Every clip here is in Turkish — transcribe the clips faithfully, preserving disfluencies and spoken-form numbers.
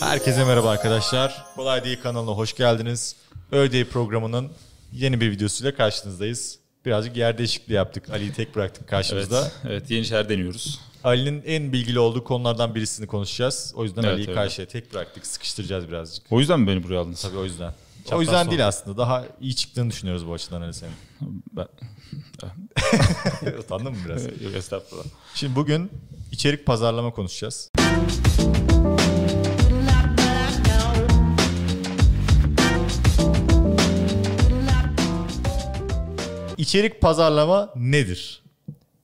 Herkese merhaba arkadaşlar. Kolay Değil kanalına hoş geldiniz. Öğley programının yeni bir videosuyla karşınızdayız. Birazcık yer değişikliği yaptık. Ali'yi tek bıraktık karşımızda. Evet, evet, yeni şeyler deniyoruz. Ali'nin en bilgili olduğu konulardan birisini konuşacağız. O yüzden evet, Ali'yi evet. karşıya tek bıraktık. Sıkıştıracağız birazcık. O yüzden mi beni buraya aldınız? Tabii o yüzden. Çaptan o yüzden sonra. Değil aslında. Daha iyi çıktığını düşünüyoruz bu açıdan Ali senin. Ben... Utandın mı biraz? Yok, estağfurullah. Şimdi bugün içerik pazarlama konuşacağız. İçerik pazarlama nedir?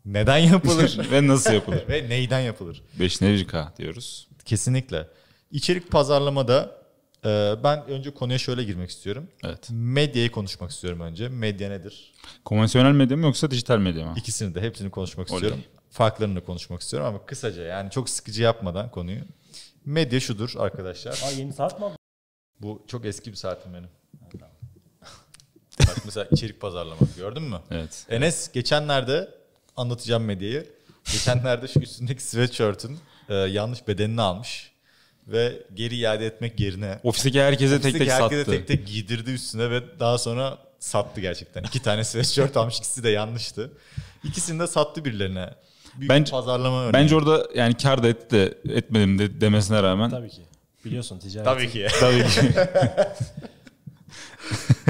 Neden yapılır? Ve nasıl yapılır? Ve neyden yapılır? beş neycika diyoruz. Kesinlikle. İçerik pazarlamada e, ben önce konuya şöyle girmek istiyorum. Evet. Medyayı konuşmak istiyorum önce. Medya nedir? Konvansiyonel medya mı yoksa dijital medya mı? İkisini de, hepsini konuşmak istiyorum. Olacağım. Farklarını konuşmak istiyorum ama kısaca, yani çok sıkıcı yapmadan konuyu. Medya şudur arkadaşlar. Aa, yeni saat mi? Bu çok eski bir saatim benim. Bak mesela içerik pazarlama, gördün mü? Evet. Enes geçenlerde, anlatacağım medyayı. Geçenlerde şu üstündeki sweatshirt'ün e, yanlış bedenini almış ve geri iade etmek yerine ofisteki herkese ofisteki tek tek herkese sattı. Tek tek giydirdi üstüne ve daha sonra sattı gerçekten. İki tane sweatshirt almış, ikisi de yanlıştı. İkisini de sattı birilerine. Büyük bence, pazarlama örneği. Bence orada yani kar da etti de etmedim de demesine rağmen. Tabii ki. Biliyorsun ticaret. Tabii ki. Tabii ki.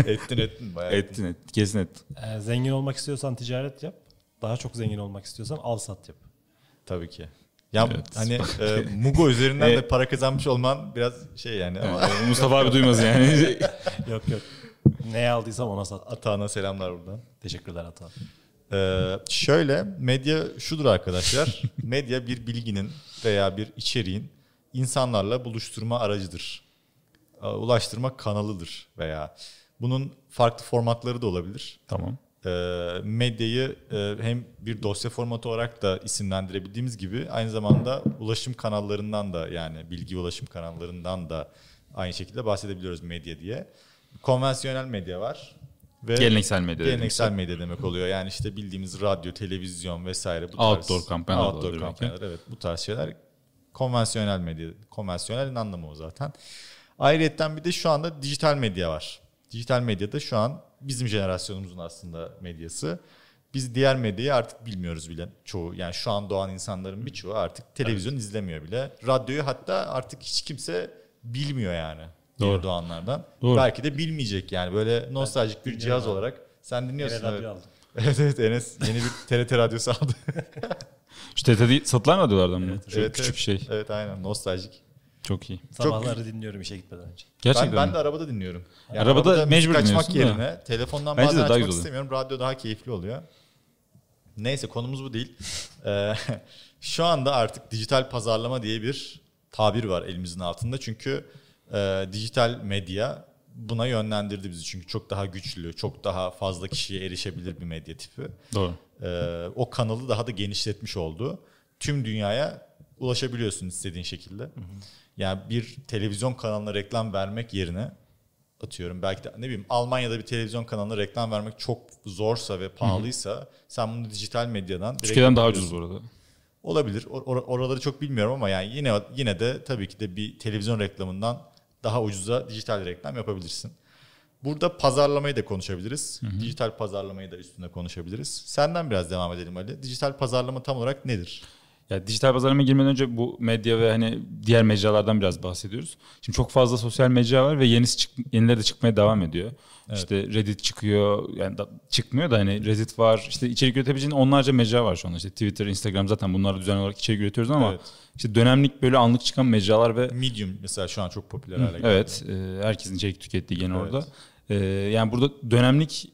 Ettin ettin bayağı. Ettin ettin. Kesin ettin. Ee, zengin olmak istiyorsan ticaret yap. Daha çok zengin olmak istiyorsan al sat yap. Tabii ki. Ya evet, hani e, Mugo üzerinden e, de para kazanmış olman biraz şey yani. Evet, ama Mustafa abi duymaz yani. Yok yok. Neye aldıysam ona sat. Atağına selamlar buradan. Teşekkürler Atağ. Ee, şöyle, medya şudur arkadaşlar. Medya bir bilginin veya bir içeriğin insanlarla buluşturma aracıdır. Ulaştırma kanalıdır veya bunun farklı formatları da olabilir. Tamam. E, medyayı e, hem bir dosya formatı olarak da isimlendirebildiğimiz gibi aynı zamanda ulaşım kanallarından da, yani bilgi ulaşım kanallarından da aynı şekilde bahsedebiliyoruz medya diye. Konvansiyonel medya var ve geleneksel medya. Geleneksel demek. medya demek oluyor. Yani işte bildiğimiz radyo, televizyon vesaire, bu tarz outdoor kampanyalar, outdoor kampanyalar, evet, bu tarz şeyler konvansiyonel medya. Konvansiyonelin anlamı o zaten. Ayrıca bir de şu anda dijital medya var. Dijital medyada şu an bizim jenerasyonumuzun aslında medyası. Biz diğer medyayı artık bilmiyoruz bile çoğu. Yani şu an doğan insanların birçoğu artık televizyon evet. izlemiyor bile. Radyoyu hatta artık hiç kimse bilmiyor yani. Doğru. Yeni doğanlardan. Doğru. Belki de bilmeyecek yani, böyle nostaljik ben bir dinliyorum. Cihaz olarak. Sen dinliyorsun. Evet, radyo aldım. Evet evet, Enes yeni bir T R T radyosu aldı. Şu T R T satılan radyolardan mı? Evet, evet, küçük bir şey. Evet aynen, nostaljik. Çok iyi. Sabahları çok... dinliyorum işe gitmeden önce. Gerçekten ben, ben de arabada dinliyorum. Yani arabada, arabada mecbur açmak yerine da. telefondan Bence bazen açmak istemiyorum. Radyo daha keyifli oluyor. Neyse, konumuz bu değil. Şu anda artık dijital pazarlama diye bir tabir var elimizin altında. Çünkü e, dijital medya buna yönlendirdi bizi. Çünkü çok daha güçlü, çok daha fazla kişiye erişebilir bir medya tipi. Doğru. E, o kanalı daha da genişletmiş oldu. Tüm dünyaya ulaşabiliyorsun istediğin şekilde. Hı hı. Yani bir televizyon kanalına reklam vermek yerine, atıyorum belki de ne bileyim Almanya'da bir televizyon kanalına reklam vermek çok zorsa ve pahalıysa, hı hı. sen bunu dijital medyadan Türkiye'den daha ucuz bu arada. Olabilir. Or- oraları çok bilmiyorum ama yani yine yine de tabii ki de bir televizyon reklamından daha ucuza dijital reklam yapabilirsin. Burada pazarlamayı da konuşabiliriz. Hı hı. Dijital pazarlamayı da üstüne konuşabiliriz. Senden biraz devam edelim Ali. Dijital pazarlama tam olarak nedir? Ya dijital pazarlamaya girmeden önce bu medya ve hani diğer mecralardan biraz bahsediyoruz. Şimdi çok fazla sosyal mecra var ve yenisi çık, yenileri de çıkmaya devam ediyor. Evet. İşte Reddit çıkıyor, yani da, çıkmıyor da hani Reddit var. İşte içerik üretebileceğin onlarca mecra var şu anda. İşte Twitter, Instagram, zaten bunları düzenli olarak içerik üretiyoruz ama evet. işte dönemlik böyle anlık çıkan mecralar ve Medium mesela şu an çok popüler hale geldi. Evet, e, herkesin içerik tükettiği gene evet. orada. Yani burada dönemlik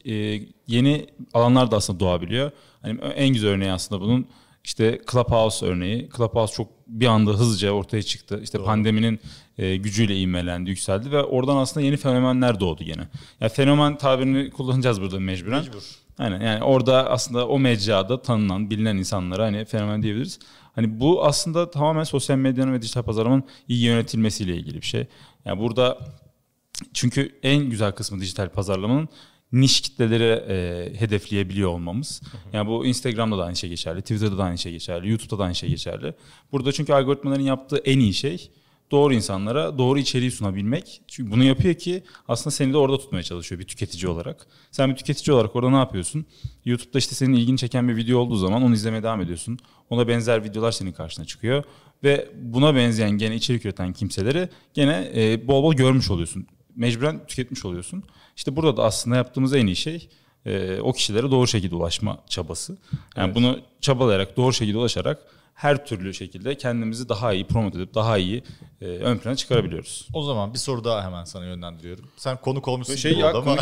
yeni alanlar da aslında doğabiliyor. Hani en güzel örneği aslında bunun İşte Clubhouse örneği. Clubhouse çok bir anda hızlıca ortaya çıktı. İşte Doğru. pandeminin e, gücüyle ivmelendi, yükseldi ve oradan aslında yeni fenomenler doğdu gene. Yani fenomen tabirini kullanacağız burada mecburen. Mecbur. Aynen, yani orada aslında o mecrada tanınan, bilinen insanlara hani fenomen diyebiliriz. Hani bu aslında tamamen sosyal medyanın ve dijital pazarlamanın iyi yönetilmesiyle ilgili bir şey. Yani burada çünkü en güzel kısmı dijital pazarlamanın niş kitlelere e, hedefleyebiliyor olmamız. Hı hı. Yani bu Instagram'da da aynı şey geçerli, Twitter'da da aynı şey geçerli, YouTube'da da aynı şey geçerli. Burada çünkü algoritmaların yaptığı en iyi şey doğru insanlara doğru içeriği sunabilmek. Çünkü bunu yapıyor ki aslında seni de orada tutmaya çalışıyor bir tüketici olarak. Sen bir tüketici olarak orada ne yapıyorsun? YouTube'da işte senin ilgini çeken bir video olduğu zaman onu izlemeye devam ediyorsun. Ona benzer videolar senin karşına çıkıyor. Ve buna benzeyen gene içerik üreten kimseleri gene e, bol bol görmüş oluyorsun. Mecburen tüketmiş oluyorsun. İşte burada da aslında yaptığımız en iyi şey e, o kişilere doğru şekilde ulaşma çabası. Yani evet. Bunu çabalayarak, doğru şekilde ulaşarak her türlü şekilde kendimizi daha iyi promote edip daha iyi e, ön plana çıkarabiliyoruz. O zaman bir soru daha hemen sana yönlendiriyorum. Sen konuk olmuşsun şey gibi ya, oldu ama.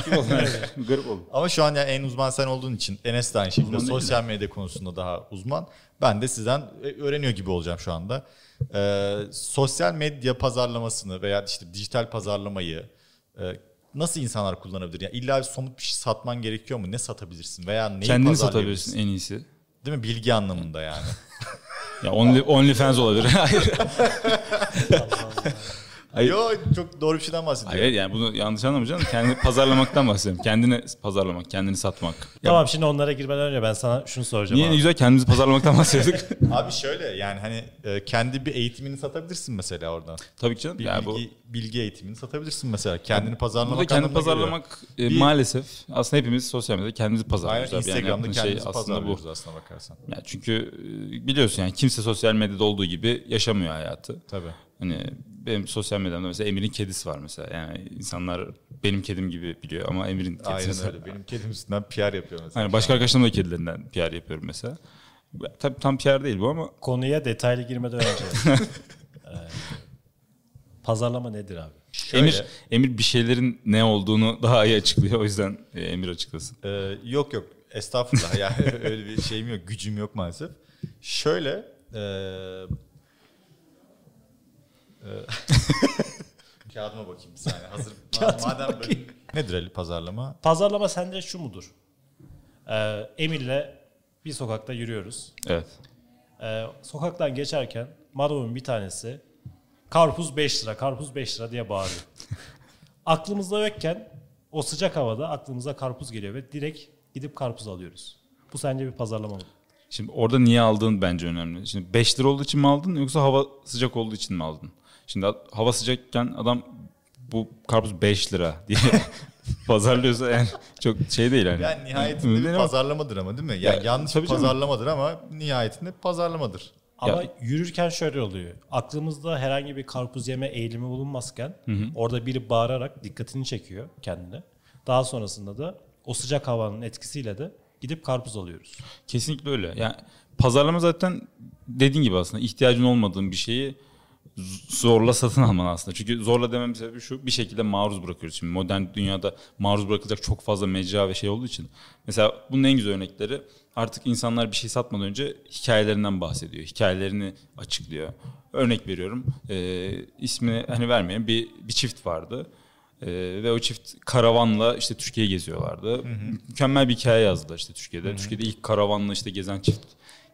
Garip oldu. Ama şu an yani en uzman sen olduğun için, Enes de aynı şekilde sosyal medya konusunda daha uzman. Ben de sizden öğreniyor gibi olacağım şu anda. Ee, sosyal medya pazarlamasını veya işte dijital pazarlamayı e, nasıl insanlar kullanabilir? Yani illa bir somut bir şey satman gerekiyor mu? Ne satabilirsin veya neyi pazarlayabilirsin? Kendini satabilirsin en iyisi. Değil mi? Bilgi anlamında yani. Ya only, OnlyFans olabilir. Hayır. Hayır. Yo, çok doğru bir şeyden bahsediyorum. Hayır yani bunu yanlış anlamayacaksın. Kendini pazarlamaktan bahsediyorum. Kendini pazarlamak, kendini satmak. Tamam ya, şimdi onlara girmeden önce ben sana şunu soracağım. Niye abi. Güzel kendimizi pazarlamaktan bahsediyorduk. Abi şöyle yani hani kendi bir eğitimini satabilirsin mesela oradan. Tabii ki canım. Bir yani bilgi, bu... bilgi eğitimini satabilirsin mesela. Kendini pazarlamak anlamına geliyor. Kendini pazarlamak e, bir... maalesef aslında hepimiz sosyal medyada kendimizi pazarlıyoruz. Aynen, Instagram'da yani kendimizi şey pazarlıyoruz aslında, bu. aslında bakarsan. Yani çünkü biliyorsun yani kimse sosyal medyada olduğu gibi yaşamıyor hayatı. Tabii. Hani benim sosyal medyamda mesela Emir'in kedisi var mesela. Yani insanlar benim kedim gibi biliyor ama Emir'in kedisi. Aynen mesela. Öyle. Benim kedim üstünden P R yapıyor mesela. Yani başka arkadaşlarım da kedilerinden P R yapıyorum mesela. Tabii tam P R değil bu ama. Konuya detaylı girmeden önce. ee, pazarlama nedir abi? Şöyle, Emir Emir bir şeylerin ne olduğunu daha iyi açıklıyor. O yüzden Emir açıklasın. E, yok yok. Estağfurullah. Yani öyle bir şeyim yok. Gücüm yok maalesef. Şöyle... E, kağıdıma bakayım bir saniye. Hazır. Madem böyle... Nedir Ali pazarlama? Pazarlama sence şu mudur? Ee, Emir'le bir sokakta yürüyoruz. Evet. Ee, sokaktan geçerken marulun bir tanesi karpuz beş lira, karpuz beş lira diye bağırıyor. Aklımızda yokken o sıcak havada aklımıza karpuz geliyor ve direkt gidip karpuz alıyoruz. Bu sence bir pazarlama mı? Şimdi orada niye aldığın bence önemli. Şimdi beş lira olduğu için mi aldın yoksa hava sıcak olduğu için mi aldın? Şimdi hava sıcakken adam bu karpuz beş lira diye pazarlıyorsa yani çok şey değil yani. Yani nihayetinde bir pazarlamadır ama değil mi? Yani ya, yanlış bir pazarlamadır canım. Ama nihayetinde pazarlamadır. Ama ya. Yürürken şöyle oluyor. Aklımızda herhangi bir karpuz yeme eğilimi bulunmazken hı hı. orada biri bağırarak dikkatini çekiyor kendine. Daha sonrasında da o sıcak havanın etkisiyle de gidip karpuz alıyoruz. Kesinlikle öyle. Yani pazarlama zaten dediğin gibi aslında ihtiyacın olmadığın bir şeyi zorla satın alman aslında. Çünkü zorla dememin sebebi şu, bir şekilde maruz bırakıyoruz. Şimdi modern dünyada maruz bırakılacak çok fazla mecra ve şey olduğu için. Mesela bunun en güzel örnekleri artık insanlar bir şey satmadan önce hikayelerinden bahsediyor. Hikayelerini açıklıyor. Örnek veriyorum. E, ismini hani vermeyen bir, bir çift vardı. Ee, ve o çift karavanla işte Türkiye'yi geziyorlardı. Hı hı. Mükemmel bir hikaye yazdılar işte Türkiye'de. Hı hı. Türkiye'de ilk karavanla işte gezen çift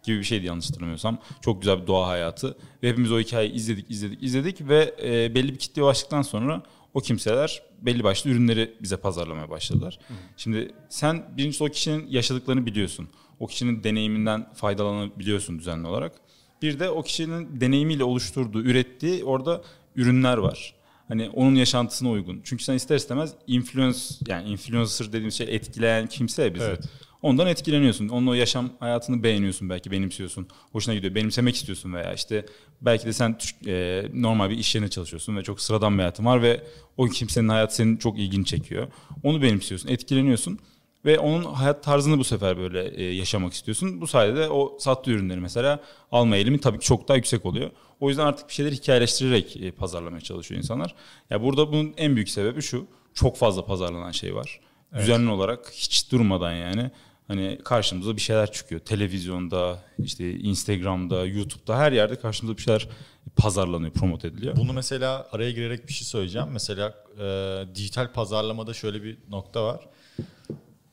gibi bir şeydi yanlış hatırlamıyorsam. Çok güzel bir doğa hayatı. Ve hepimiz o hikayeyi izledik, izledik, izledik ve e, belli bir kitleye ulaştıktan sonra o kimseler belli başlı ürünleri bize pazarlamaya başladılar. Hı hı. Şimdi sen birincisi o kişinin yaşadıklarını biliyorsun. O kişinin deneyiminden faydalanabiliyorsun düzenli olarak. Bir de o kişinin deneyimiyle oluşturduğu, ürettiği orada ürünler var. Hani onun yaşantısına uygun. Çünkü sen ister istemez influence yani influencer dediğimiz şey etkileyen kimse bizi. Evet. Ondan etkileniyorsun. Onun o yaşam hayatını beğeniyorsun belki benimsiyorsun. Hoşuna gidiyor. Benimsemek istiyorsun veya işte belki de sen e, normal bir iş yerine çalışıyorsun ve çok sıradan bir hayatın var ve o kimsenin hayatı senin çok ilgini çekiyor. Onu benimsiyorsun, etkileniyorsun ve onun hayat tarzını bu sefer böyle e, yaşamak istiyorsun. Bu sayede de o sattığı ürünleri mesela alma eğilimi tabii ki çok daha yüksek oluyor. O yüzden artık bir şeyleri hikayeleştirerek pazarlamaya çalışıyor insanlar. Ya burada bunun en büyük sebebi şu. Çok fazla pazarlanan şey var. Evet. Düzenli olarak hiç durmadan yani hani karşımıza bir şeyler çıkıyor. Televizyonda, işte Instagram'da, YouTube'da her yerde karşımıza bir şeyler pazarlanıyor, promote ediliyor. Bunu mesela araya girerek bir şey söyleyeceğim. Mesela e, dijital pazarlamada şöyle bir nokta var.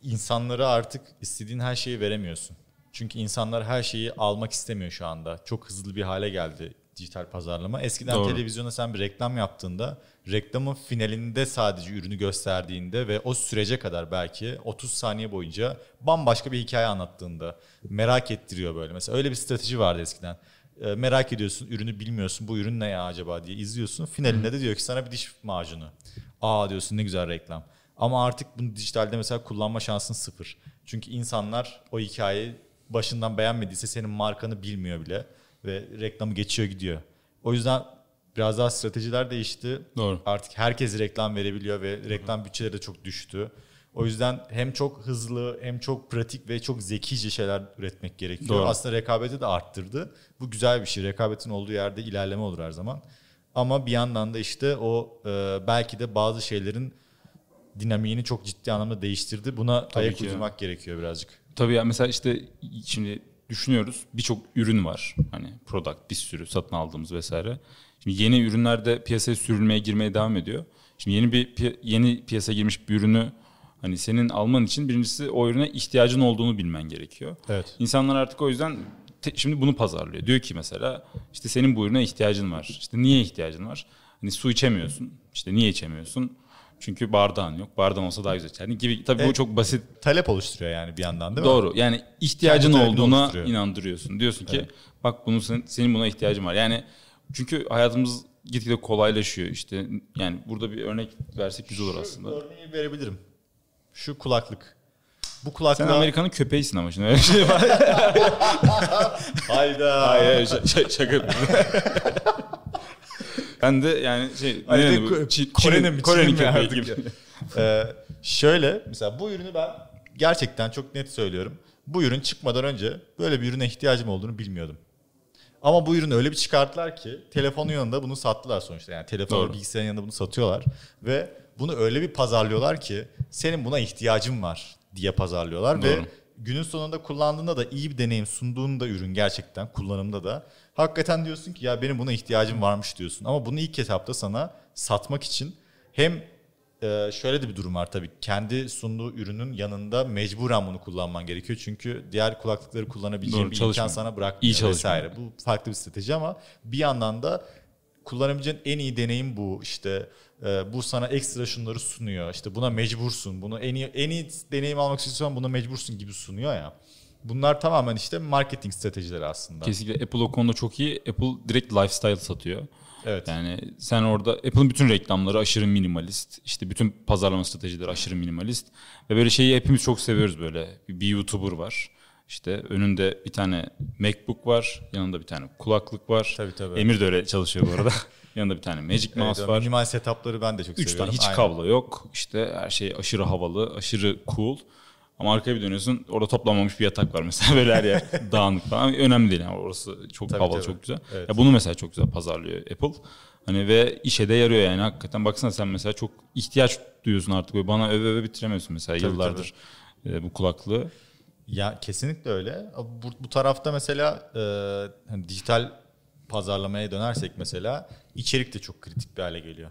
İnsanlara artık istediğin her şeyi veremiyorsun. Çünkü insanlar her şeyi almak istemiyor şu anda. Çok hızlı bir hale geldi dijital pazarlama. Eskiden Doğru. televizyona sen bir reklam yaptığında, reklamın finalinde sadece ürünü gösterdiğinde ve o sürece kadar belki otuz saniye boyunca bambaşka bir hikaye anlattığında merak ettiriyor böyle. Mesela öyle bir strateji vardı eskiden. E, merak ediyorsun, ürünü bilmiyorsun, bu ürün ne ya acaba diye izliyorsun. Finalinde de diyor ki sana bir diş macunu. Aa diyorsun, ne güzel reklam. Ama artık bunu dijitalde mesela kullanma şansın sıfır. Çünkü insanlar o hikayeyi başından beğenmediyse senin markanı bilmiyor bile ve reklamı geçiyor gidiyor. O yüzden biraz daha stratejiler değişti. Doğru. Artık herkes reklam verebiliyor ve reklam bütçeleri de çok düştü. O yüzden hem çok hızlı hem çok pratik ve çok zekice şeyler üretmek gerekiyor. Doğru. Aslında rekabeti de arttırdı. Bu güzel bir şey. Rekabetin olduğu yerde ilerleme olur her zaman. Ama bir yandan da işte o e, belki de bazı şeylerin dinamiğini çok ciddi anlamda değiştirdi. Buna Tabii ayak uydurmak ya. gerekiyor birazcık. Tabii ya, mesela işte şimdi düşünüyoruz, birçok ürün var. Hani product, bir sürü satın aldığımız vesaire. Şimdi yeni ürünler de piyasaya sürülmeye, girmeye devam ediyor. Şimdi yeni bir piy- yeni piyasaya girmiş bir ürünü hani senin alman için birincisi o ürüne ihtiyacın olduğunu bilmen gerekiyor. Evet. İnsanlar artık o yüzden te- şimdi bunu pazarlıyor. Diyor ki mesela işte senin bu ürüne ihtiyacın var. İşte niye ihtiyacın var? Hani su içemiyorsun. İşte niye içemiyorsun? Çünkü bardağın yok. Bardağın olsa daha güzel. Yani gibi tabii e, bu çok basit. Talep oluşturuyor yani bir yandan, değil mi? Doğru. Yani ihtiyacın Kendi olduğuna inandırıyorsun. Diyorsun ki evet. bak bunu senin, senin buna ihtiyacın var. Yani çünkü hayatımız gitgide kolaylaşıyor. İşte yani burada bir örnek versek güzel olur aslında. Şu örneği verebilirim. Şu kulaklık. Bu kulaklığa... Sen Amerikan'ın köpeğisin ama şimdi öyle bir şey var. Hayda. Hayır, şaka. şaka. Ben de yani şey... Kore'nin mi? Çin, Kore'nin Kore'nin köpeği gibi. ee, şöyle mesela bu ürünü ben gerçekten çok net söylüyorum. Bu ürün çıkmadan önce böyle bir ürüne ihtiyacım olduğunu bilmiyordum. Ama bu ürünü öyle bir çıkarttılar ki telefonun yanında bunu sattılar sonuçta. Yani telefonun, bilgisayarın yanında bunu satıyorlar. Ve bunu öyle bir pazarlıyorlar ki senin buna ihtiyacın var diye pazarlıyorlar. Doğru. Ve günün sonunda kullandığında da iyi bir deneyim sunduğunda ürün, gerçekten kullanımda da hakikaten diyorsun ki ya benim buna ihtiyacım varmış diyorsun. Ama bunu ilk etapta sana satmak için hem şöyle de bir durum var tabii. Kendi sunduğu ürünün yanında mecburen bunu kullanman gerekiyor. Çünkü diğer kulaklıkları kullanabileceğin Doğru, bir çalışma. imkan sana bırakmıyor vesaire. Bu farklı bir strateji ama bir yandan da kullanabileceğin en iyi deneyim bu. İşte bu sana ekstra şunları sunuyor. İşte buna mecbursun. Bunu en iyi, en iyi deneyim almak istiyorsan buna mecbursun gibi sunuyor ya. Bunlar tamamen işte marketing stratejileri aslında. Kesinlikle Apple o konuda çok iyi. Apple direkt lifestyle satıyor. Evet. Yani sen orada Apple'ın bütün reklamları aşırı minimalist. İşte bütün pazarlama stratejileri aşırı minimalist. Ve böyle şeyi hepimiz çok seviyoruz böyle. Bir YouTuber var. İşte önünde bir tane MacBook var. Yanında bir tane kulaklık var. Tabii tabii. Emir de öyle çalışıyor bu arada. Yanında bir tane Magic Mouse evet, var. Minimal setupları ben de çok Üç seviyorum. Üç tane hiç Aynen. kablo yok. İşte her şey aşırı havalı, aşırı cool. Ama arkaya bir dönüyorsun, orada toplanmamış bir yatak var mesela, böyle her yer dağınık falan. Önemli değil yani, orası çok tabii, havalı, tabii. çok güzel. Evet. Ya bunu mesela çok güzel pazarlıyor Apple. Hani ve işe de yarıyor yani hakikaten. Baksana sen mesela çok ihtiyaç duyuyorsun artık. Böyle bana öve öve bitiremiyorsun mesela tabii, yıllardır tabii. bu kulaklığı. Ya kesinlikle öyle. Bu, bu tarafta mesela e, hani dijital pazarlamaya dönersek mesela içerik de çok kritik bir hale geliyor.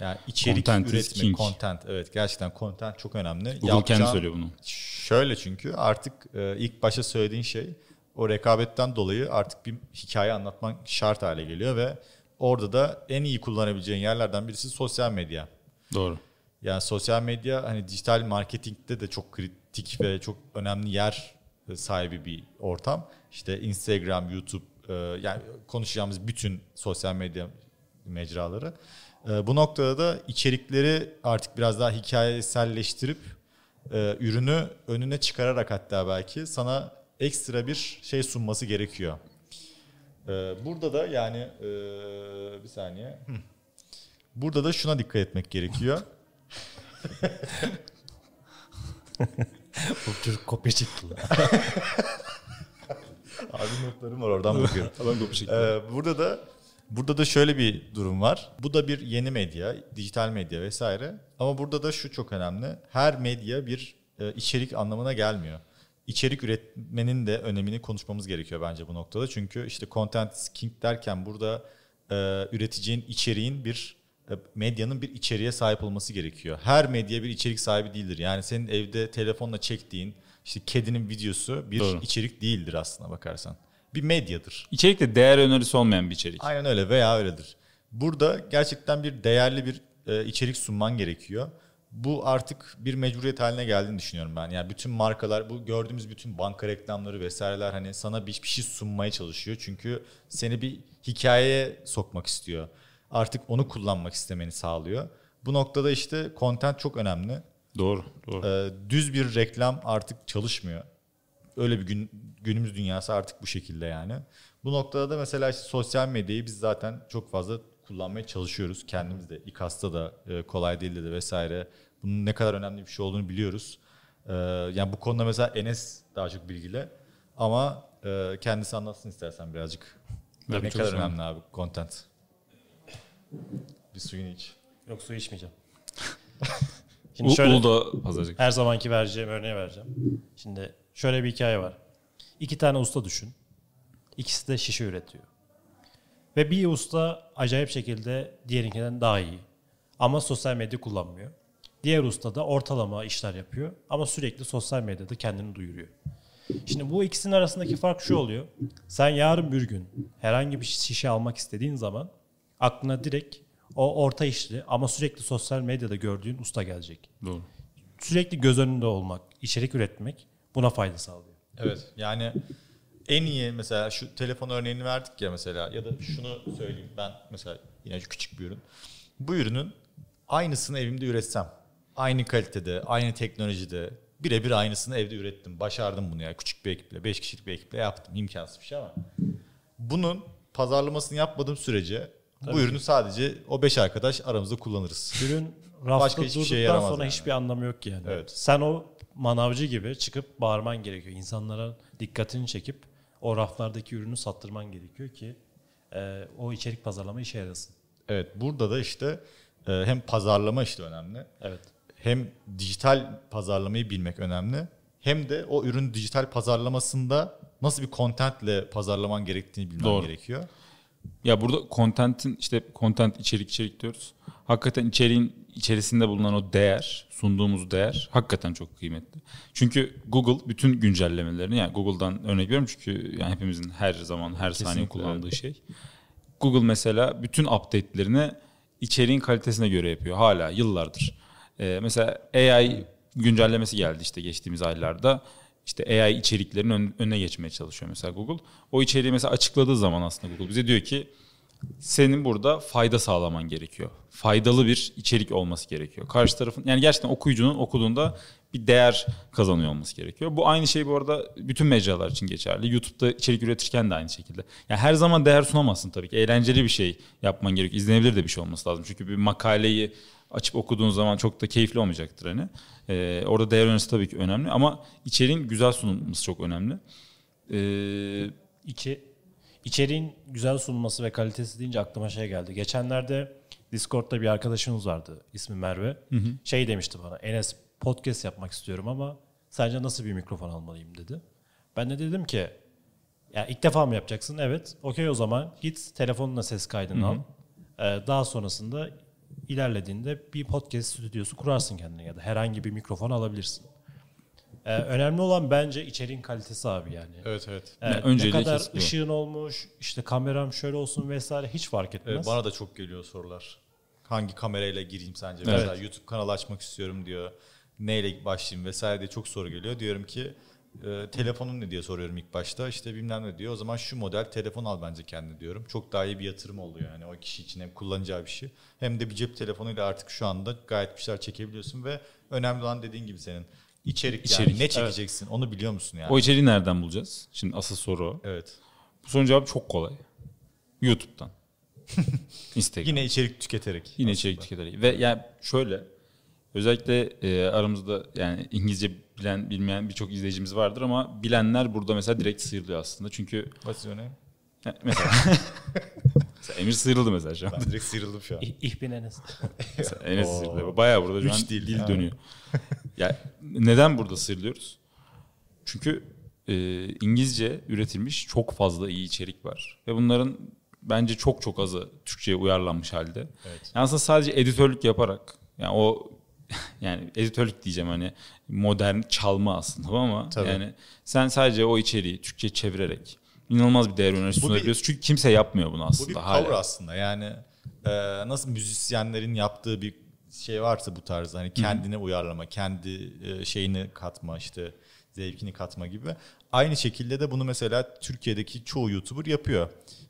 Yani içerik content üretmek, content. Evet, gerçekten content çok önemli. Google Yapacağım, kendi söylüyor bunu. Şöyle çünkü artık e, ilk başta söylediğin şey o rekabetten dolayı artık bir hikaye anlatman şart hale geliyor ve orada da en iyi kullanabileceğin yerlerden birisi sosyal medya. Doğru. Yani sosyal medya hani dijital marketingde de çok kritik ve çok önemli yer sahibi bir ortam. İşte Instagram, YouTube e, yani konuşacağımız bütün sosyal medya mecraları. Bu noktada da içerikleri artık biraz daha hikayeselleştirip e, ürünü önüne çıkararak hatta belki sana ekstra bir şey sunması gerekiyor. E, burada da yani e, bir saniye. Burada da şuna dikkat etmek gerekiyor. Bu çocuk kopya çıktı. Abi notlarım var, oradan bakıyorum. e, burada da Burada da şöyle bir durum var. Bu da bir yeni medya, dijital medya vesaire. Ama burada da şu çok önemli. Her medya bir içerik anlamına gelmiyor. İçerik üretmenin de önemini konuşmamız gerekiyor bence bu noktada. Çünkü işte content is king derken burada üreteceğin içeriğin bir, medyanın bir içeriğe sahip olması gerekiyor. Her medya bir içerik sahibi değildir. Yani senin evde telefonla çektiğin işte kedinin videosu bir Doğru. içerik değildir aslına bakarsan. Bir medyadır. İçerik de değer önerisi olmayan bir içerik. Aynen öyle veya öyledir. Burada gerçekten bir değerli bir içerik sunman gerekiyor. bu artık bir mecburiyet haline geldiğini düşünüyorum ben. Yani bütün markalar, bu gördüğümüz bütün banka reklamları vesaireler hani sana bir, bir şey sunmaya çalışıyor. Çünkü seni bir hikayeye sokmak istiyor. Artık onu kullanmak istemeni sağlıyor. Bu noktada işte content çok önemli. Doğru, doğru. Ee, düz bir reklam artık çalışmıyor. Öyle bir gün, günümüz dünyası artık bu şekilde yani. Bu noktada da mesela işte sosyal medyayı biz zaten çok fazla kullanmaya çalışıyoruz. Kendimiz de, İKAS'ta da, kolay değil de vesaire. Bunun ne kadar önemli bir şey olduğunu biliyoruz. Ee, yani bu konuda mesela Enes daha çok bilgili. Ama e, kendisi anlatsın istersen birazcık. Tabii ne kadar önemli, önemli abi content. Bir suyunu iç. Yok, su içmeyeceğim. Şimdi şöyle, U, her zamanki vereceğim örneği vereceğim. Şimdi şöyle bir hikaye var. İki tane usta düşün. İkisi de şişe üretiyor. Ve bir usta acayip şekilde diğerinkinden daha iyi. Ama sosyal medya kullanmıyor. Diğer usta da ortalama işler yapıyor. Ama sürekli sosyal medyada kendini duyuruyor. Şimdi bu ikisinin arasındaki fark şu oluyor. Sen yarın bir gün herhangi bir şişe almak istediğin zaman aklına direkt o orta işli ama sürekli sosyal medyada gördüğün usta gelecek. Doğru. Sürekli göz önünde olmak, içerik üretmek buna fayda sağlıyor. Evet, yani en iyi mesela şu telefon örneğini verdik ya mesela, ya da şunu söyleyeyim ben mesela, yine küçük bir ürün. Bu ürünün aynısını evimde üretsem, aynı kalitede, aynı teknolojide birebir aynısını evde ürettim. Başardım bunu ya, küçük bir ekiple, beş kişilik bir ekiple yaptım. İmkansız bir şey ama bunun pazarlamasını yapmadığım sürece tabii bu ürünü sadece o beş arkadaş aramızda kullanırız. Ürün rafta durduktan sonra yani hiçbir anlamı yok yani. Evet. Sen o manavcı gibi çıkıp bağırman gerekiyor. İnsanlara dikkatini çekip o raflardaki ürünü sattırman gerekiyor ki e, o içerik pazarlama işe yarasın. Evet, burada da işte e, hem pazarlama işte önemli. Evet. Hem dijital pazarlamayı bilmek önemli. Hem de o ürün dijital pazarlamasında nasıl bir contentle pazarlaman gerektiğini bilmen doğru gerekiyor. Ya burada content'in işte content içerik içerik diyoruz. Hakikaten içeriğin içerisinde bulunan o değer, sunduğumuz değer hakikaten çok kıymetli. Çünkü Google bütün güncellemelerini, yani Google'dan örnek veriyorum çünkü yani hepimizin her zaman her kesinlikle saniye kullandığı evet şey. Google mesela bütün update'lerini içeriğin kalitesine göre yapıyor hala yıllardır. Ee, mesela A I güncellemesi geldi işte geçtiğimiz aylarda. İşte A I içeriklerin önüne geçmeye çalışıyor mesela Google. O içeriği mesela açıkladığı zaman aslında Google bize diyor ki senin burada fayda sağlaman gerekiyor. Faydalı bir içerik olması gerekiyor. Karşı tarafın, yani gerçekten okuyucunun okuduğunda bir değer kazanıyor olması gerekiyor. Bu aynı şey bu arada bütün mecralar için geçerli. YouTube'da içerik üretirken de aynı şekilde. Yani her zaman değer sunamazsın tabii ki. Eğlenceli bir şey yapman gerekiyor. İzlenebilir de bir şey olması lazım. Çünkü bir makaleyi açıp okuduğun zaman çok da keyifli olmayacaktır hani. Ee, orada değer önerisi tabii ki önemli ama içeriğin güzel sunulması çok önemli. Ee, İçi, içeriğin güzel sunulması ve kalitesi deyince aklıma şey geldi. Geçenlerde Discord'da bir arkadaşımız vardı. İsmi Merve. Hı hı. Şey demişti bana. Enes, podcast yapmak istiyorum ama sence nasıl bir mikrofon almalıyım dedi. Ben de dedim ki ya ilk defa mı yapacaksın? Evet. Okey, o zaman git telefonuna ses kaydını hı hı al. Ee, daha sonrasında ilerlediğinde bir podcast stüdyosu kurarsın kendine ya da herhangi bir mikrofon alabilirsin. Ee, önemli olan bence içeriğin kalitesi abi yani. Evet evet. Ee, yani ne kadar ışığın bu olmuş, işte kameram şöyle olsun vesaire hiç fark etmez. Evet, bana da çok geliyor sorular. Hangi kamerayla gireyim sence? Evet. Mesela YouTube kanalı açmak istiyorum diyor. Neyle başlayayım vesaire diye çok soru geliyor. Diyorum ki e, telefonun ne diye soruyorum ilk başta. İşte bilmem ne diyor. O zaman şu model telefon al bence kendine diyorum. Çok daha iyi bir yatırım oluyor yani o kişi için, hem kullanacağı bir şey. Hem de bir cep telefonuyla artık şu anda gayet bir şeyler çekebiliyorsun ve önemli olan dediğin gibi senin İçerik, İçerik yani ne çekeceksin evet onu biliyor musun yani? O içeriği nereden bulacağız? Şimdi asıl soru o. Evet. Bu sorunun cevabı çok kolay. YouTube'dan. Instagram. Yine içerik tüketerek. Yine aslında içerik tüketerek. Ve yani şöyle özellikle e, aramızda yani İngilizce bilen bilmeyen birçok izleyicimiz vardır ama bilenler burada mesela direkt sıyrılıyor aslında. Çünkü what's your name? Mesela Emir sıyrıldı mesela şu an. Ben direkt sıyrıldım şu an. Ich bin Enes. Enes sıyrıldı. Bayağı burada şu an dil, dil dönüyor. Ya neden burada sıyrılıyoruz? Çünkü e, İngilizce üretilmiş çok fazla iyi içerik var. Ve bunların bence çok çok azı Türkçe'ye uyarlanmış halde. Evet. Yani aslında sadece editörlük yaparak, yani o yani editörlük diyeceğim hani modern çalma aslında ama tabii yani sen sadece o içeriği Türkçe'ye çevirerek İnanılmaz bir değer önerisi sunabiliyorsun. Çünkü kimse yapmıyor bunu aslında. Bu bir cover aslında yani. E, nasıl müzisyenlerin yaptığı bir şey varsa bu tarz hani kendine Hı-hı. uyarlama, kendi şeyini katma, işte zevkini katma gibi. Aynı şekilde de bunu mesela Türkiye'deki çoğu YouTuber yapıyor.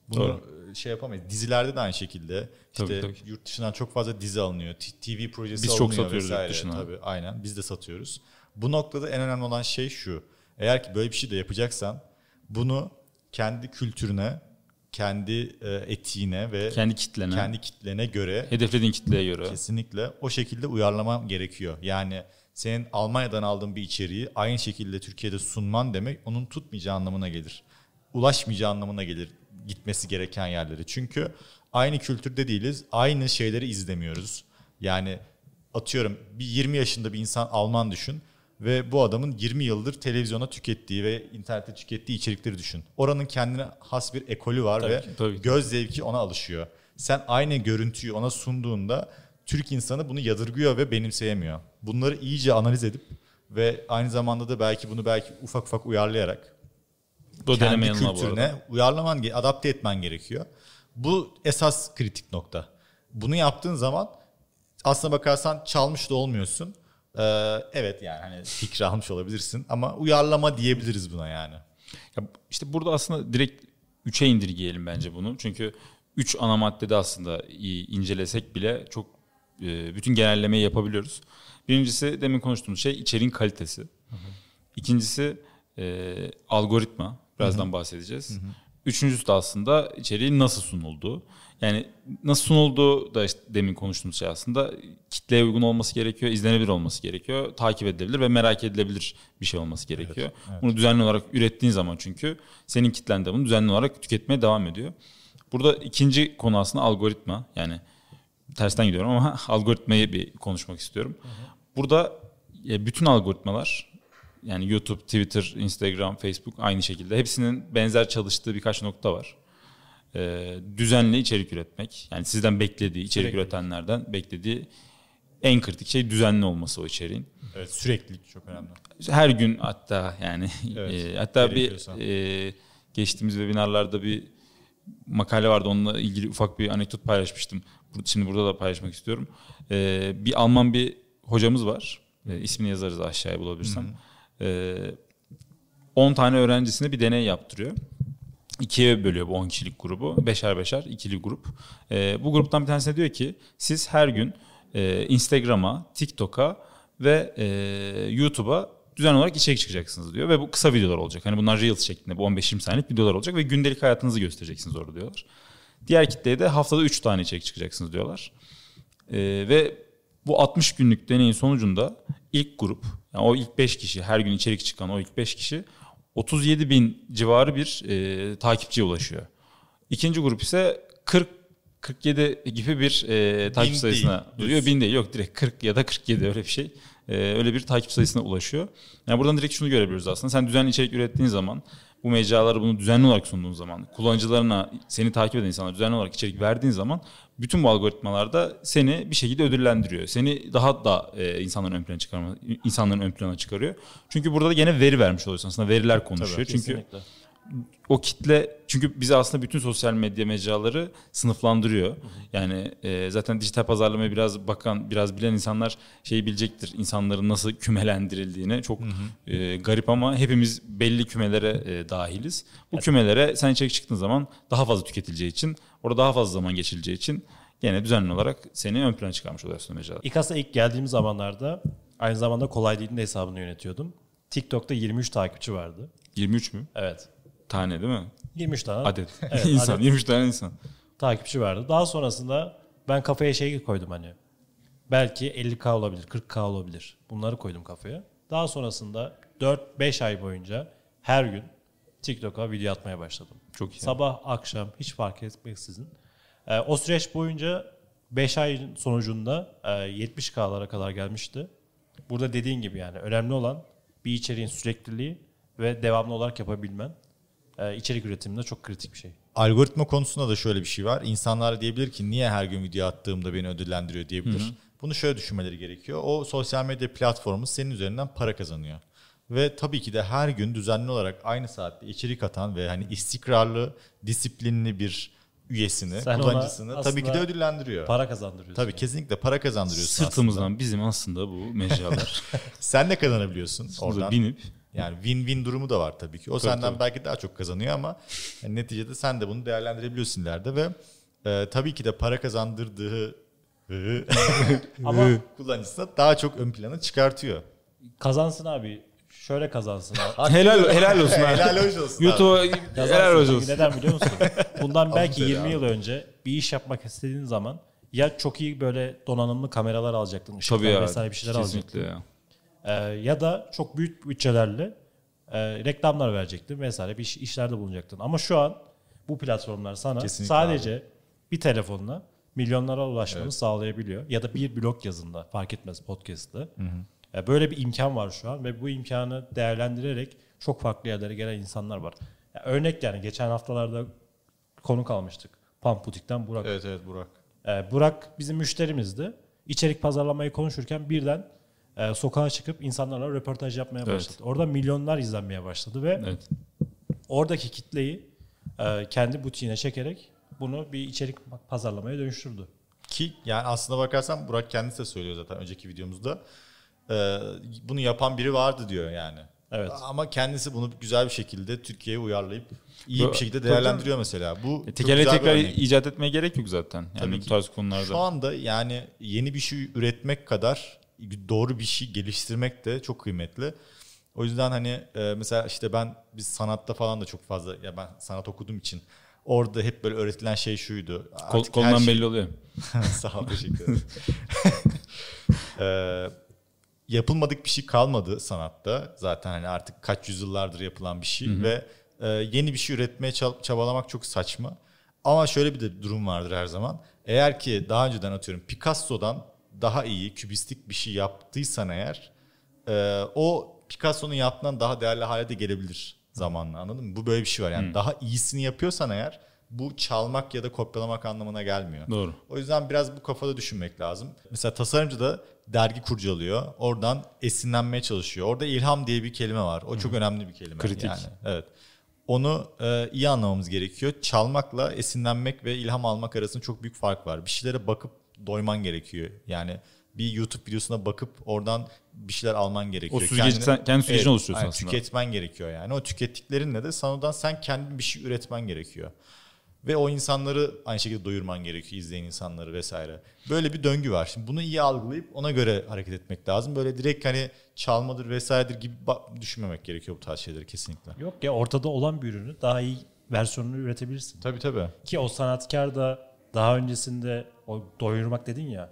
Bunu Doğru. şey yapamayız. Dizilerde de aynı şekilde. İşte tabii, tabii. yurt dışından çok fazla dizi alınıyor. T V projesi Biz alınıyor. Biz çok satıyoruz vesaire. Yurt dışına. Tabii, aynen. Biz de satıyoruz. Bu noktada en önemli olan şey şu. Eğer ki böyle bir şey de yapacaksan bunu kendi kültürüne, kendi etiğine ve kendi kitlene, kendi kitlene göre, hedeflediğin kitleye göre kesinlikle o şekilde uyarlaman gerekiyor. Yani senin Almanya'dan aldığın bir içeriği aynı şekilde Türkiye'de sunman demek onun tutmayacağı anlamına gelir. Ulaşmayacağı anlamına gelir gitmesi gereken yerlere. Çünkü aynı kültürde değiliz, aynı şeyleri izlemiyoruz. Yani atıyorum bir yirmi yaşında bir insan Alman düşün ve bu adamın yirmi yıldır televizyona tükettiği ve internette tükettiği içerikleri düşün. Oranın kendine has bir ekolü var tabii ve ki, tabii. göz zevki ona alışıyor. Sen aynı görüntüyü ona sunduğunda Türk insanı bunu yadırgıyor ve benimseyemiyor. Bunları iyice analiz edip ve aynı zamanda da belki bunu belki ufak ufak uyarlayarak bu kendi kültürüne uyarlaman, adapte etmen gerekiyor. Bu esas kritik nokta. Bunu yaptığın zaman aslına bakarsan çalmış da olmuyorsun. Ee, evet yani hani fikri almış olabilirsin ama uyarlama diyebiliriz buna yani. Ya işte burada aslında direkt üçe indirgeyelim bence bunu. Çünkü üç ana maddede aslında incelesek bile çok e, bütün genellemeyi yapabiliyoruz. Birincisi demin konuştuğumuz şey içeriğin kalitesi. Hı hı. İkincisi e, algoritma. Birazdan hı hı. bahsedeceğiz. Hı hı. Üçüncüsü de aslında içeriğin nasıl sunulduğu. Yani nasıl sunulduğu da işte demin konuştuğumuz şey aslında kitleye uygun olması gerekiyor, izlenebilir olması gerekiyor, takip edilebilir ve merak edilebilir bir şey olması gerekiyor. Evet, evet. Bunu düzenli olarak ürettiğin zaman çünkü senin kitlen de bunu düzenli olarak tüketmeye devam ediyor. Burada ikinci konu aslında algoritma. Yani tersten gidiyorum ama algoritmayı bir konuşmak istiyorum. Hı hı. Burada bütün algoritmalar... Yani YouTube, Twitter, Instagram, Facebook aynı şekilde. Hepsinin benzer çalıştığı birkaç nokta var. Ee, düzenli içerik üretmek. Yani sizden beklediği, içerik sürekli. üretenlerden beklediği en kritik şey düzenli olması o içeriğin. Evet, süreklilik çok önemli. Her gün hatta yani. Evet, e, hatta bir e, geçtiğimiz webinarlarda bir makale vardı. Onunla ilgili ufak bir anekdot paylaşmıştım. Şimdi burada da paylaşmak istiyorum. Ee, bir Alman bir hocamız var. E, ismini yazarız aşağıya bulabilirsem. Hı-hı. on tane öğrencisine bir deney yaptırıyor. İkiye bölüyor bu on kişilik grubu. Beşer beşer ikili grup. Bu gruptan bir tanesine diyor ki siz her gün Instagram'a, TikTok'a ve YouTube'a düzenli olarak içerik çıkacaksınız diyor. Ve bu kısa videolar olacak. Hani bunlar Reels şeklinde bu on beş yirmi saniyelik videolar olacak ve gündelik hayatınızı göstereceksiniz orada diyorlar. Diğer kitleye de haftada üç tane içerik çıkacaksınız diyorlar. Ve bu altmış günlük deneyin sonucunda ilk grup, yani o ilk beş kişi, her gün içerik çıkan o ilk beş kişi otuz yedi bin civarı bir e, takipçiye ulaşıyor. İkinci grup ise kırk kırk yedi gibi bir e, takip bin sayısına ulaşıyor. Bin değil, yok direkt kırk ya da kırk yedi öyle bir şey. E, öyle bir takip sayısına ulaşıyor. Yani buradan direkt şunu görebiliyoruz aslında. Sen düzenli içerik ürettiğin zaman, bu mecraları bunu düzenli olarak sunduğun zaman, kullanıcılarına, seni takip eden insanlara düzenli olarak içerik verdiğin zaman bütün bu algoritmalarda seni bir şekilde ödüllendiriyor. Seni daha da e, insanların ön plana çıkarma, insanların ön plana çıkarıyor. Çünkü burada da gene veri vermiş oluyorsun aslında. Veriler konuşuyor. Tabii, çünkü kesinlikle. O kitle, çünkü bizi aslında bütün sosyal medya mecraları sınıflandırıyor. Hı hı. Yani e, zaten dijital pazarlamaya biraz bakan, biraz bilen insanlar şeyi bilecektir. İnsanların nasıl kümelendirildiğini. Çok hı hı. E, garip ama hepimiz belli kümelere e, dahiliz. Bu evet. kümelere sen içerik çıktığın zaman daha fazla tüketileceği için, orada daha fazla zaman geçileceği için gene düzenli olarak seni ön plana çıkarmış oluyorsun mecralar. İlk aslında ilk geldiğim zamanlarda aynı zamanda Kolaylığın da hesabını yönetiyordum. TikTok'ta yirmi üç takipçi vardı. yirmi üç mü? Evet. Tane değil mi? yirmi üç tane. Adet. Evet, insan. Adet. yirmi üç tane insan. Takipçi vardı. Daha sonrasında ben kafaya şey koydum hani. Belki elli bin olabilir, kırk bin olabilir. Bunları koydum kafaya. Daha sonrasında dört beş ay boyunca her gün TikTok'a video atmaya başladım. Çok iyi. Sabah, akşam hiç fark etmeksizin. Ee, o süreç boyunca beş ayın sonucunda e, yetmiş bin'lara kadar gelmişti. Burada dediğin gibi yani önemli olan bir içeriğin sürekliliği ve devamlı olarak yapabilmen. İçerik üretiminde çok kritik bir şey. Algoritma konusunda da şöyle bir şey var. İnsanlar diyebilir ki niye her gün video attığımda beni ödüllendiriyor diyebilir. Hı hı. Bunu şöyle düşünmeleri gerekiyor. O sosyal medya platformu senin üzerinden para kazanıyor. Ve tabii ki de her gün düzenli olarak aynı saatte içerik atan ve hani istikrarlı, disiplinli bir üyesini, sen kullanıcısını tabii ki de ödüllendiriyor. Para kazandırıyorsun. Tabii yani. Kesinlikle para kazandırıyorsun. Sırtımızdan aslında. Bizim aslında bu mecralar. Sen de kazanabiliyorsun. Oradan binip. Yani win-win durumu da var tabii ki. O tabii senden tabii. belki daha çok kazanıyor ama yani neticede sen de bunu değerlendirebiliyorsun ileride ve e, tabii ki de para kazandırdığı ama kullanıcısına daha çok ön plana çıkartıyor. Kazansın abi. Şöyle kazansın abi. helal helal olsun abi. Helal hoş olsun. YouTube'a helal hoş olsun. Neden biliyor musun? Bundan belki yirmi yıl önce bir iş yapmak istediğin zaman ya çok iyi böyle donanımlı kameralar alacaktın, ışıklar vesaire bir şeyler alacaktın. Ya. Ee, ya da çok büyük bütçelerle e, reklamlar verecektin vesaire bir iş, işlerde bulunacaktın. Ama şu an bu platformlar sana kesinlikle sadece abi. Bir telefonla milyonlara ulaşmanı evet. sağlayabiliyor. Ya da bir blog yazında fark etmez podcast'ta. Hı hı. Böyle bir imkan var şu an ve bu imkanı değerlendirerek çok farklı yerlere gelen insanlar var. Yani örnek yani geçen haftalarda konuk almıştık. Pamputik'ten Burak. Evet evet Burak. Ee, Burak bizim müşterimizdi. İçerik pazarlamayı konuşurken birden e, sokağa çıkıp insanlarla röportaj yapmaya evet. başladı. Orada milyonlar izlenmeye başladı ve evet. oradaki kitleyi e, kendi butiğine çekerek bunu bir içerik pazarlamaya dönüştürdü. Ki yani aslına bakarsan Burak kendisi de söylüyor zaten önceki videomuzda. Bunu yapan biri vardı diyor yani. Evet. Ama kendisi bunu güzel bir şekilde Türkiye'ye uyarlayıp iyi bu, bir şekilde değerlendiriyor mesela. Bu e, tekerle tekrar icat etmeye gerek yok zaten. Yani tabii ki. Tarz konularda. Şu anda yani yeni bir şey üretmek kadar doğru bir şey geliştirmek de çok kıymetli. O yüzden hani mesela işte ben biz sanatta falan da çok fazla ya ben sanat okuduğum için orada hep böyle öğretilen şey şuydu. Kol, kolundan şey... belli oluyor. Sağ ol teşekkür ederim. Eee yapılmadık bir şey kalmadı sanatta. Zaten hani artık kaç yüzyıllardır yapılan bir şey. Hı hı. Ve e, yeni bir şey üretmeye çabalamak çok saçma. Ama şöyle bir de durum vardır her zaman. Eğer ki daha önceden atıyorum Picasso'dan daha iyi, kübistik bir şey yaptıysan eğer e, o Picasso'nun yaptığından daha değerli hale de gelebilir zamanla. Anladın mı? Bu böyle bir şey var. Yani hı. daha iyisini yapıyorsan eğer bu çalmak ya da kopyalamak anlamına gelmiyor. Doğru. O yüzden biraz bu kafada düşünmek lazım. Mesela tasarımcı da dergi kurcalıyor. Oradan esinlenmeye çalışıyor. Orada ilham diye bir kelime var. O çok önemli bir kelime. Kritik. Yani. Evet. Onu e, iyi anlamamız gerekiyor. Çalmakla esinlenmek ve ilham almak arasında çok büyük fark var. Bir şeylere bakıp doyman gerekiyor. Yani bir YouTube videosuna bakıp oradan bir şeyler alman gerekiyor. O süzgeci, kendine, kendi süzgecini oluşturuyorsun yani aslında. Tüketmen gerekiyor yani. O tükettiklerinle de sonradan sen kendin bir şey üretmen gerekiyor. Ve o insanları aynı şekilde doyurman gerekiyor, izleyen insanları vesaire. Böyle bir döngü var. Şimdi bunu iyi algılayıp ona göre hareket etmek lazım. Böyle direkt hani çalmadır vesairedir gibi düşünmemek gerekiyor bu tarz şeyleri kesinlikle. Yok ya ortada olan bir ürünü daha iyi versiyonunu üretebilirsin. Tabii tabii. Ki o sanatkar da daha öncesinde o doyurmak dedin ya.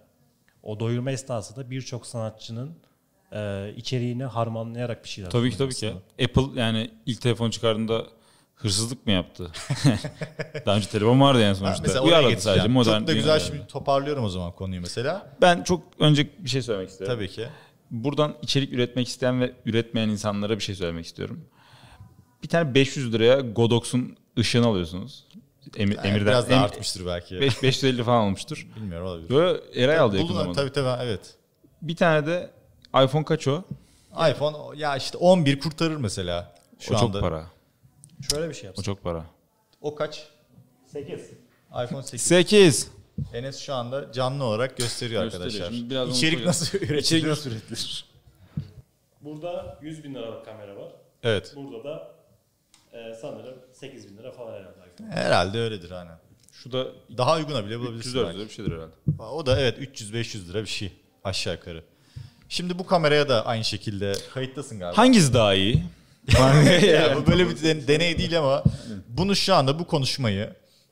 O doyurma esnasında birçok sanatçının e, içeriğini harmanlayarak bir şeyler. Tabii ki tabii aslında. Ki. Apple yani ilk telefon çıkardığında hırsızlık mı yaptı? Daha önce telefon vardı yani sonuçta. Uyarladı sadece. Modern çok da güzel şimdi yani. Toparlıyorum o zaman konuyu mesela. Ben çok önce bir şey söylemek istiyorum. Tabii ki. Buradan içerik üretmek isteyen ve üretmeyen insanlara bir şey söylemek istiyorum. Bir tane beş yüz liraya Godox'un ışığını alıyorsunuz. Emir, yani emirden, biraz daha em, artmıştır belki. beş yüz elli falan olmuştur. Bilmiyorum olabilir. Böyle Eray aldı yakın zamanda. Tabii tabii evet. Bir tane de iPhone kaç o? iPhone ya işte on bir kurtarır mesela. Şu o anda. Çok para. Şöyle bir şey yapsın. O çok para. O kaç? sekiz. iPhone sekiz. sekiz. Enes şu anda canlı olarak gösteriyor, gösteriyor arkadaşlar. İçerik nasıl, İçerik nasıl üretilir? Burada yüz bin liralık kamera var. Evet. Burada da e, sanırım sekiz bin lira falan herhalde. Herhalde öyledir hani. Şu da daha uyguna bile bulabilirsin. üç yüz dört yüz lira bir şeydir herhalde. O da evet üç yüz beş yüz lira bir şey aşağı yukarı. Şimdi bu kameraya da aynı şekilde kayıttasın galiba. Hangisi daha iyi? yani yani böyle bir deney değil ama bunu şu anda bu konuşmayı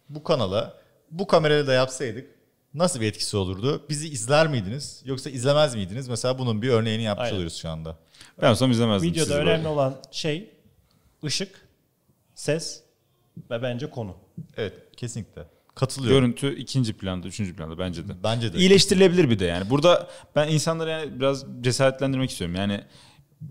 bu kanala bu kamerayla da yapsaydık nasıl bir etkisi olurdu? Bizi izler miydiniz yoksa izlemez miydiniz? Mesela bunun bir örneğini yapmış aynen. oluyoruz şu anda. Ben olsam izlemezdim. Videoda önemli böyle. Olan şey ışık, ses ve bence konu. Evet kesinlikle. Katılıyorum. Görüntü ikinci planda, üçüncü planda bence de. Bence de. İyileştirilebilir bir de yani. Burada ben insanları yani biraz cesaretlendirmek istiyorum. Yani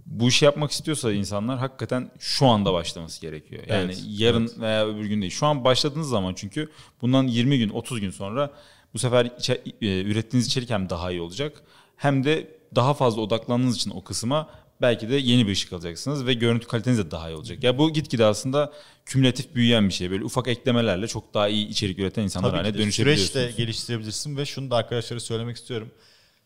bu işi yapmak istiyorsa insanlar hakikaten şu anda başlaması gerekiyor. Yani evet, yarın evet. veya öbür gün değil. Şu an başladığınız zaman çünkü bundan yirmi gün, otuz gün sonra bu sefer içer- ürettiğiniz içerik hem daha iyi olacak hem de daha fazla odaklandığınız için o kısma belki de yeni bir ışık alacaksınız ve görüntü kaliteniz de daha iyi olacak. Ya bu gitgide aslında kümülatif büyüyen bir şey. Böyle ufak eklemelerle çok daha iyi içerik üreten insanlar Tabii haline dönüşebiliyorsunuz. Tabii süreçte geliştirebilirsin ve şunu da arkadaşlara söylemek istiyorum.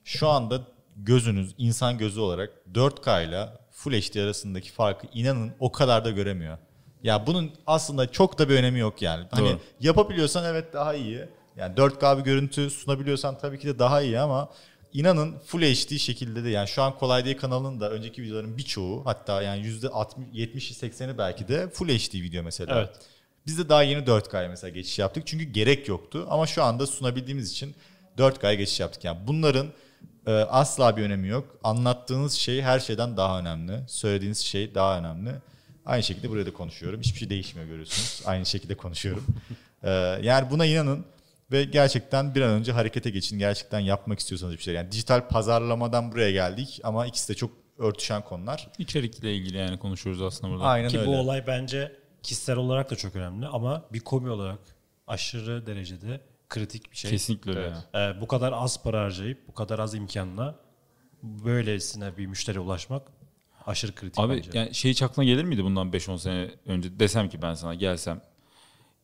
Şu anda gözünüz, insan gözü olarak dört K ile Full H D arasındaki farkı inanın o kadar da göremiyor. Ya bunun aslında çok da bir önemi yok yani. Hani Doğru. yapabiliyorsan evet daha iyi. Yani dört K bir görüntü sunabiliyorsan tabii ki de daha iyi ama inanın Full H D şekilde de yani şu an Kolay Değil kanalının da önceki videoların birçoğu hatta yani yüzde altmış yetmişi sekseni belki de Full H D video mesela. Evet. Biz de daha yeni dört K'ya mesela geçiş yaptık çünkü gerek yoktu ama şu anda sunabildiğimiz için dört K'ya geçiş yaptık. Yani bunların e, asla bir önemi yok. Anlattığınız şey her şeyden daha önemli. Söylediğiniz şey daha önemli. Aynı şekilde buraya da konuşuyorum. Hiçbir şey değişmiyor görüyorsunuz. Aynı şekilde konuşuyorum. Ee, yani buna inanın ve gerçekten bir an önce harekete geçin. Gerçekten yapmak istiyorsanız bir şey. Yani dijital pazarlamadan buraya geldik ama ikisi de çok örtüşen konular. İçerikle ilgili yani konuşuyoruz aslında burada. Aynen Ki öyle. Bu olay bence kişisel olarak da çok önemli ama bir komi olarak aşırı derecede kritik bir şey. Kesinlikle öyle. Evet. Ee, bu kadar az para harcayıp bu kadar az imkanla böylesine bir müşteriye ulaşmak aşırı kritik Abi, bence. Abi yani şey hiç aklına gelir miydi bundan beş on sene önce desem ki ben sana gelsem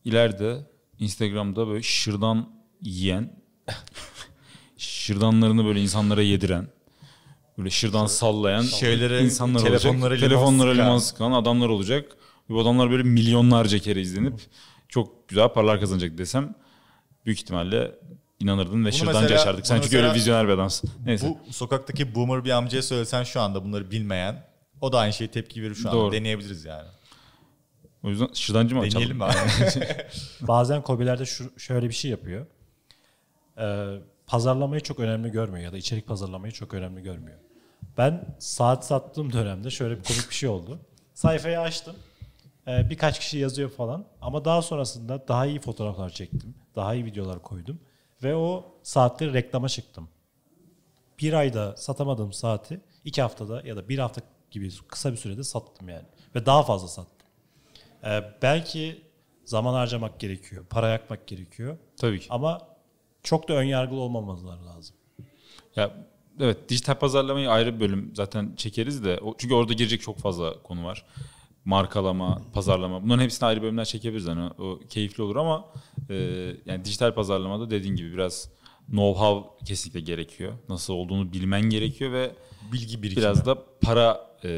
ileride Instagram'da böyle şırdan yiyen şırdanlarını böyle insanlara yediren böyle şırdan sallayan şeylere, insanlar telefonlara olacak. Telefonlara liman sıkan adamlar olacak. Bu adamlar böyle milyonlarca kere izlenip çok güzel paralar kazanacak desem büyük ihtimalle inanırdın ve şırdan yaşardık. Sen çünkü öyle vizyoner bir adamsın. Neyse. Bu sokaktaki boomer bir amcaya söylesen şu anda bunları bilmeyen o da aynı şeye tepki verir şu anda. Deneyebiliriz yani. O yüzden şırdancı mı açalım? Deneyelim abi. Bazen kobilerde şu, şöyle bir şey yapıyor. Ee, pazarlamayı çok önemli görmüyor ya da içerik pazarlamayı çok önemli görmüyor. Ben saat sattığım dönemde şöyle bir komik bir şey oldu. Sayfayı açtım. Ee, birkaç kişi yazıyor falan. Ama daha sonrasında daha iyi fotoğraflar çektim. Daha iyi videolar koydum. Ve o saatleri reklama çıktım. Bir ayda satamadığım saati iki haftada ya da bir hafta gibi kısa bir sürede sattım yani. Ve daha fazla sattım. Ee, belki zaman harcamak gerekiyor. Para yakmak gerekiyor. Tabii ki. Ama çok da önyargılı olmamalılar lazım. Ya evet, dijital pazarlamayı ayrı bir bölüm zaten çekeriz de. Çünkü orada girecek çok fazla konu var. Markalama, pazarlama. Bunların hepsini ayrı bölümler çekebiliriz. Yani o keyifli olur ama e, yani dijital pazarlamada dediğin gibi biraz know-how kesinlikle gerekiyor. Nasıl olduğunu bilmen gerekiyor ve bilgi birikimi. Biraz da para e,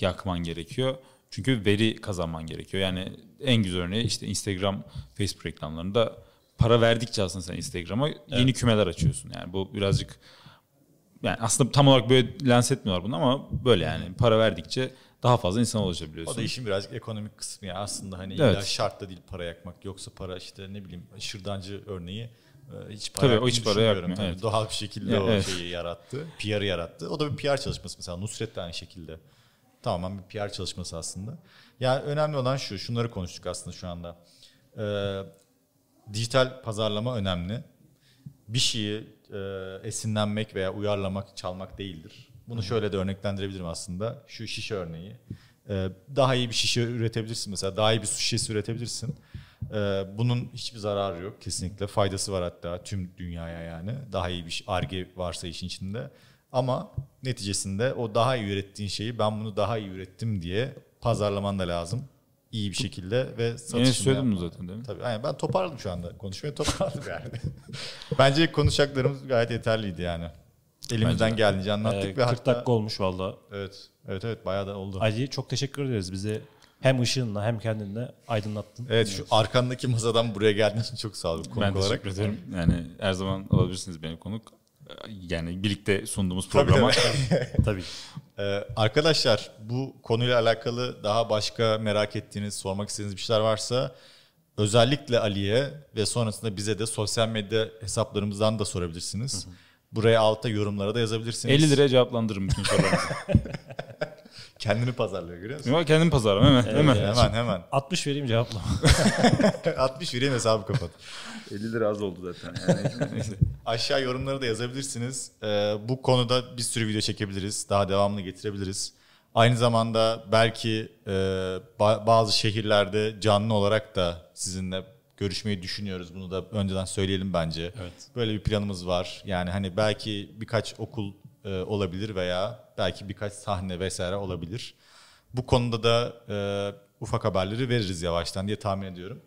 yakman gerekiyor. Çünkü veri kazanman gerekiyor. Yani en güzel örneği işte Instagram, Facebook reklamlarında para verdikçe aslında sen Instagram'a yeni evet. kümeler açıyorsun. Yani bu birazcık yani aslında tam olarak böyle lanse etmiyorlar bunu ama böyle yani para verdikçe daha fazla insana ulaşabiliyorsun. O da işin birazcık ekonomik kısmı ya. Aslında hani evet. illa şart da değil para yakmak. Yoksa para işte ne bileyim şırdancı örneği hiç para Tabii, o hiç para yakmıyor. Yani evet. Doğal bir şekilde yani, o evet. şeyi yarattı. P R'ı yarattı. O da bir P R çalışması mesela. Nusret de aynı şekilde. Tamamen bir P R çalışması aslında. Yani önemli olan şu. Şunları konuştuk aslında şu anda. Ee, dijital pazarlama önemli. Bir şeyi e, esinlenmek veya uyarlamak, çalmak değildir. Bunu şöyle de örneklendirebilirim aslında. Şu şişe örneği. Ee, daha iyi bir şişe üretebilirsin mesela. Daha iyi bir su şişesi üretebilirsin. Ee, bunun hiçbir zararı yok kesinlikle. Faydası var hatta tüm dünyaya yani. Daha iyi bir Ar-Ge varsa işin içinde. Ama neticesinde o daha iyi ürettiğin şeyi ben bunu daha iyi ürettim diye pazarlaman da lazım. İyi bir şekilde ve satışını Yine söyledim zaten değil mi? Tabii. Yani ben toparladım şu anda. Konuşmayı toparladım yani. Bence konuşacaklarımız gayet yeterliydi yani. Elimizden geldiğince anlattık. Ee, ve kırk hatta... dakika olmuş valla. Evet. Evet evet bayağı da oldu. Ali çok teşekkür ederiz. Bizi hem ışığınla hem kendinle aydınlattın. Evet şu arkandaki masadan buraya geldiğin için çok sağ olun konuk olarak. Ben teşekkür ederim. Yani her zaman alabilirsiniz benim konuk. Yani birlikte sunduğumuz programa. Tabii. Tabii. ee, arkadaşlar bu konuyla alakalı daha başka merak ettiğiniz, sormak istediğiniz bir şeyler varsa... Özellikle Ali'ye ve sonrasında bize de sosyal medya hesaplarımızdan da sorabilirsiniz. Hı hı. Buraya altta yorumlara da yazabilirsiniz. elli liraya cevaplandırırım bütün sorularınızı. Kendini pazarlıyor görüyor musun? Yok kendimi pazarlam hemen. Evet, hemen. Yani. hemen hemen. altmış vereyim cevaplama. altmış vereyim hesabı kapat. elli lira az oldu zaten. Yani. Aşağı yorumlara da yazabilirsiniz. Ee, bu konuda bir sürü video çekebiliriz. Daha devamlı getirebiliriz. Aynı zamanda belki e, bazı şehirlerde canlı olarak da sizinle görüşmeyi düşünüyoruz. Bunu da önceden söyleyelim bence. Evet. Böyle bir planımız var. Yani hani belki birkaç okul e, olabilir veya belki birkaç sahne vesaire olabilir. Bu konuda da e, ufak haberleri veririz yavaştan diye tahmin ediyorum.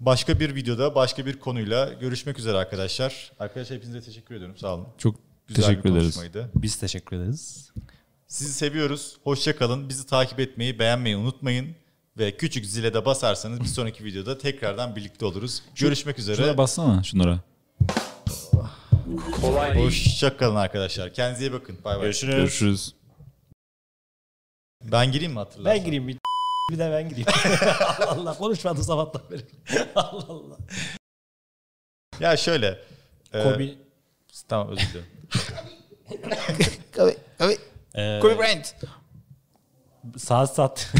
Başka bir videoda başka bir konuyla görüşmek üzere arkadaşlar. Arkadaşlar hepinize teşekkür ediyorum. Sağ olun. Çok güzel teşekkür bir konuşmaydı. Ederiz. Biz teşekkür ederiz. Sizi seviyoruz. Hoşça kalın. Bizi takip etmeyi, beğenmeyi unutmayın. Ve küçük zile de basarsanız bir sonraki videoda tekrardan birlikte oluruz. Görüşmek üzere. Şuraya bassana şunlara. Hoşça kalın arkadaşlar. Kendinize iyi bakın. Bay bay. Görüşürüz. Görüşürüz. Ben gireyim mi hatırlarsan? Ben gireyim bir, bir de ben gireyim. Allah Allah, konuşmadım sabahtan beri. Allah Allah. Ya şöyle. Kobe. E, tamam, özür dilerim. Kobe. Kobe. Kobe Bryant. Saat saat.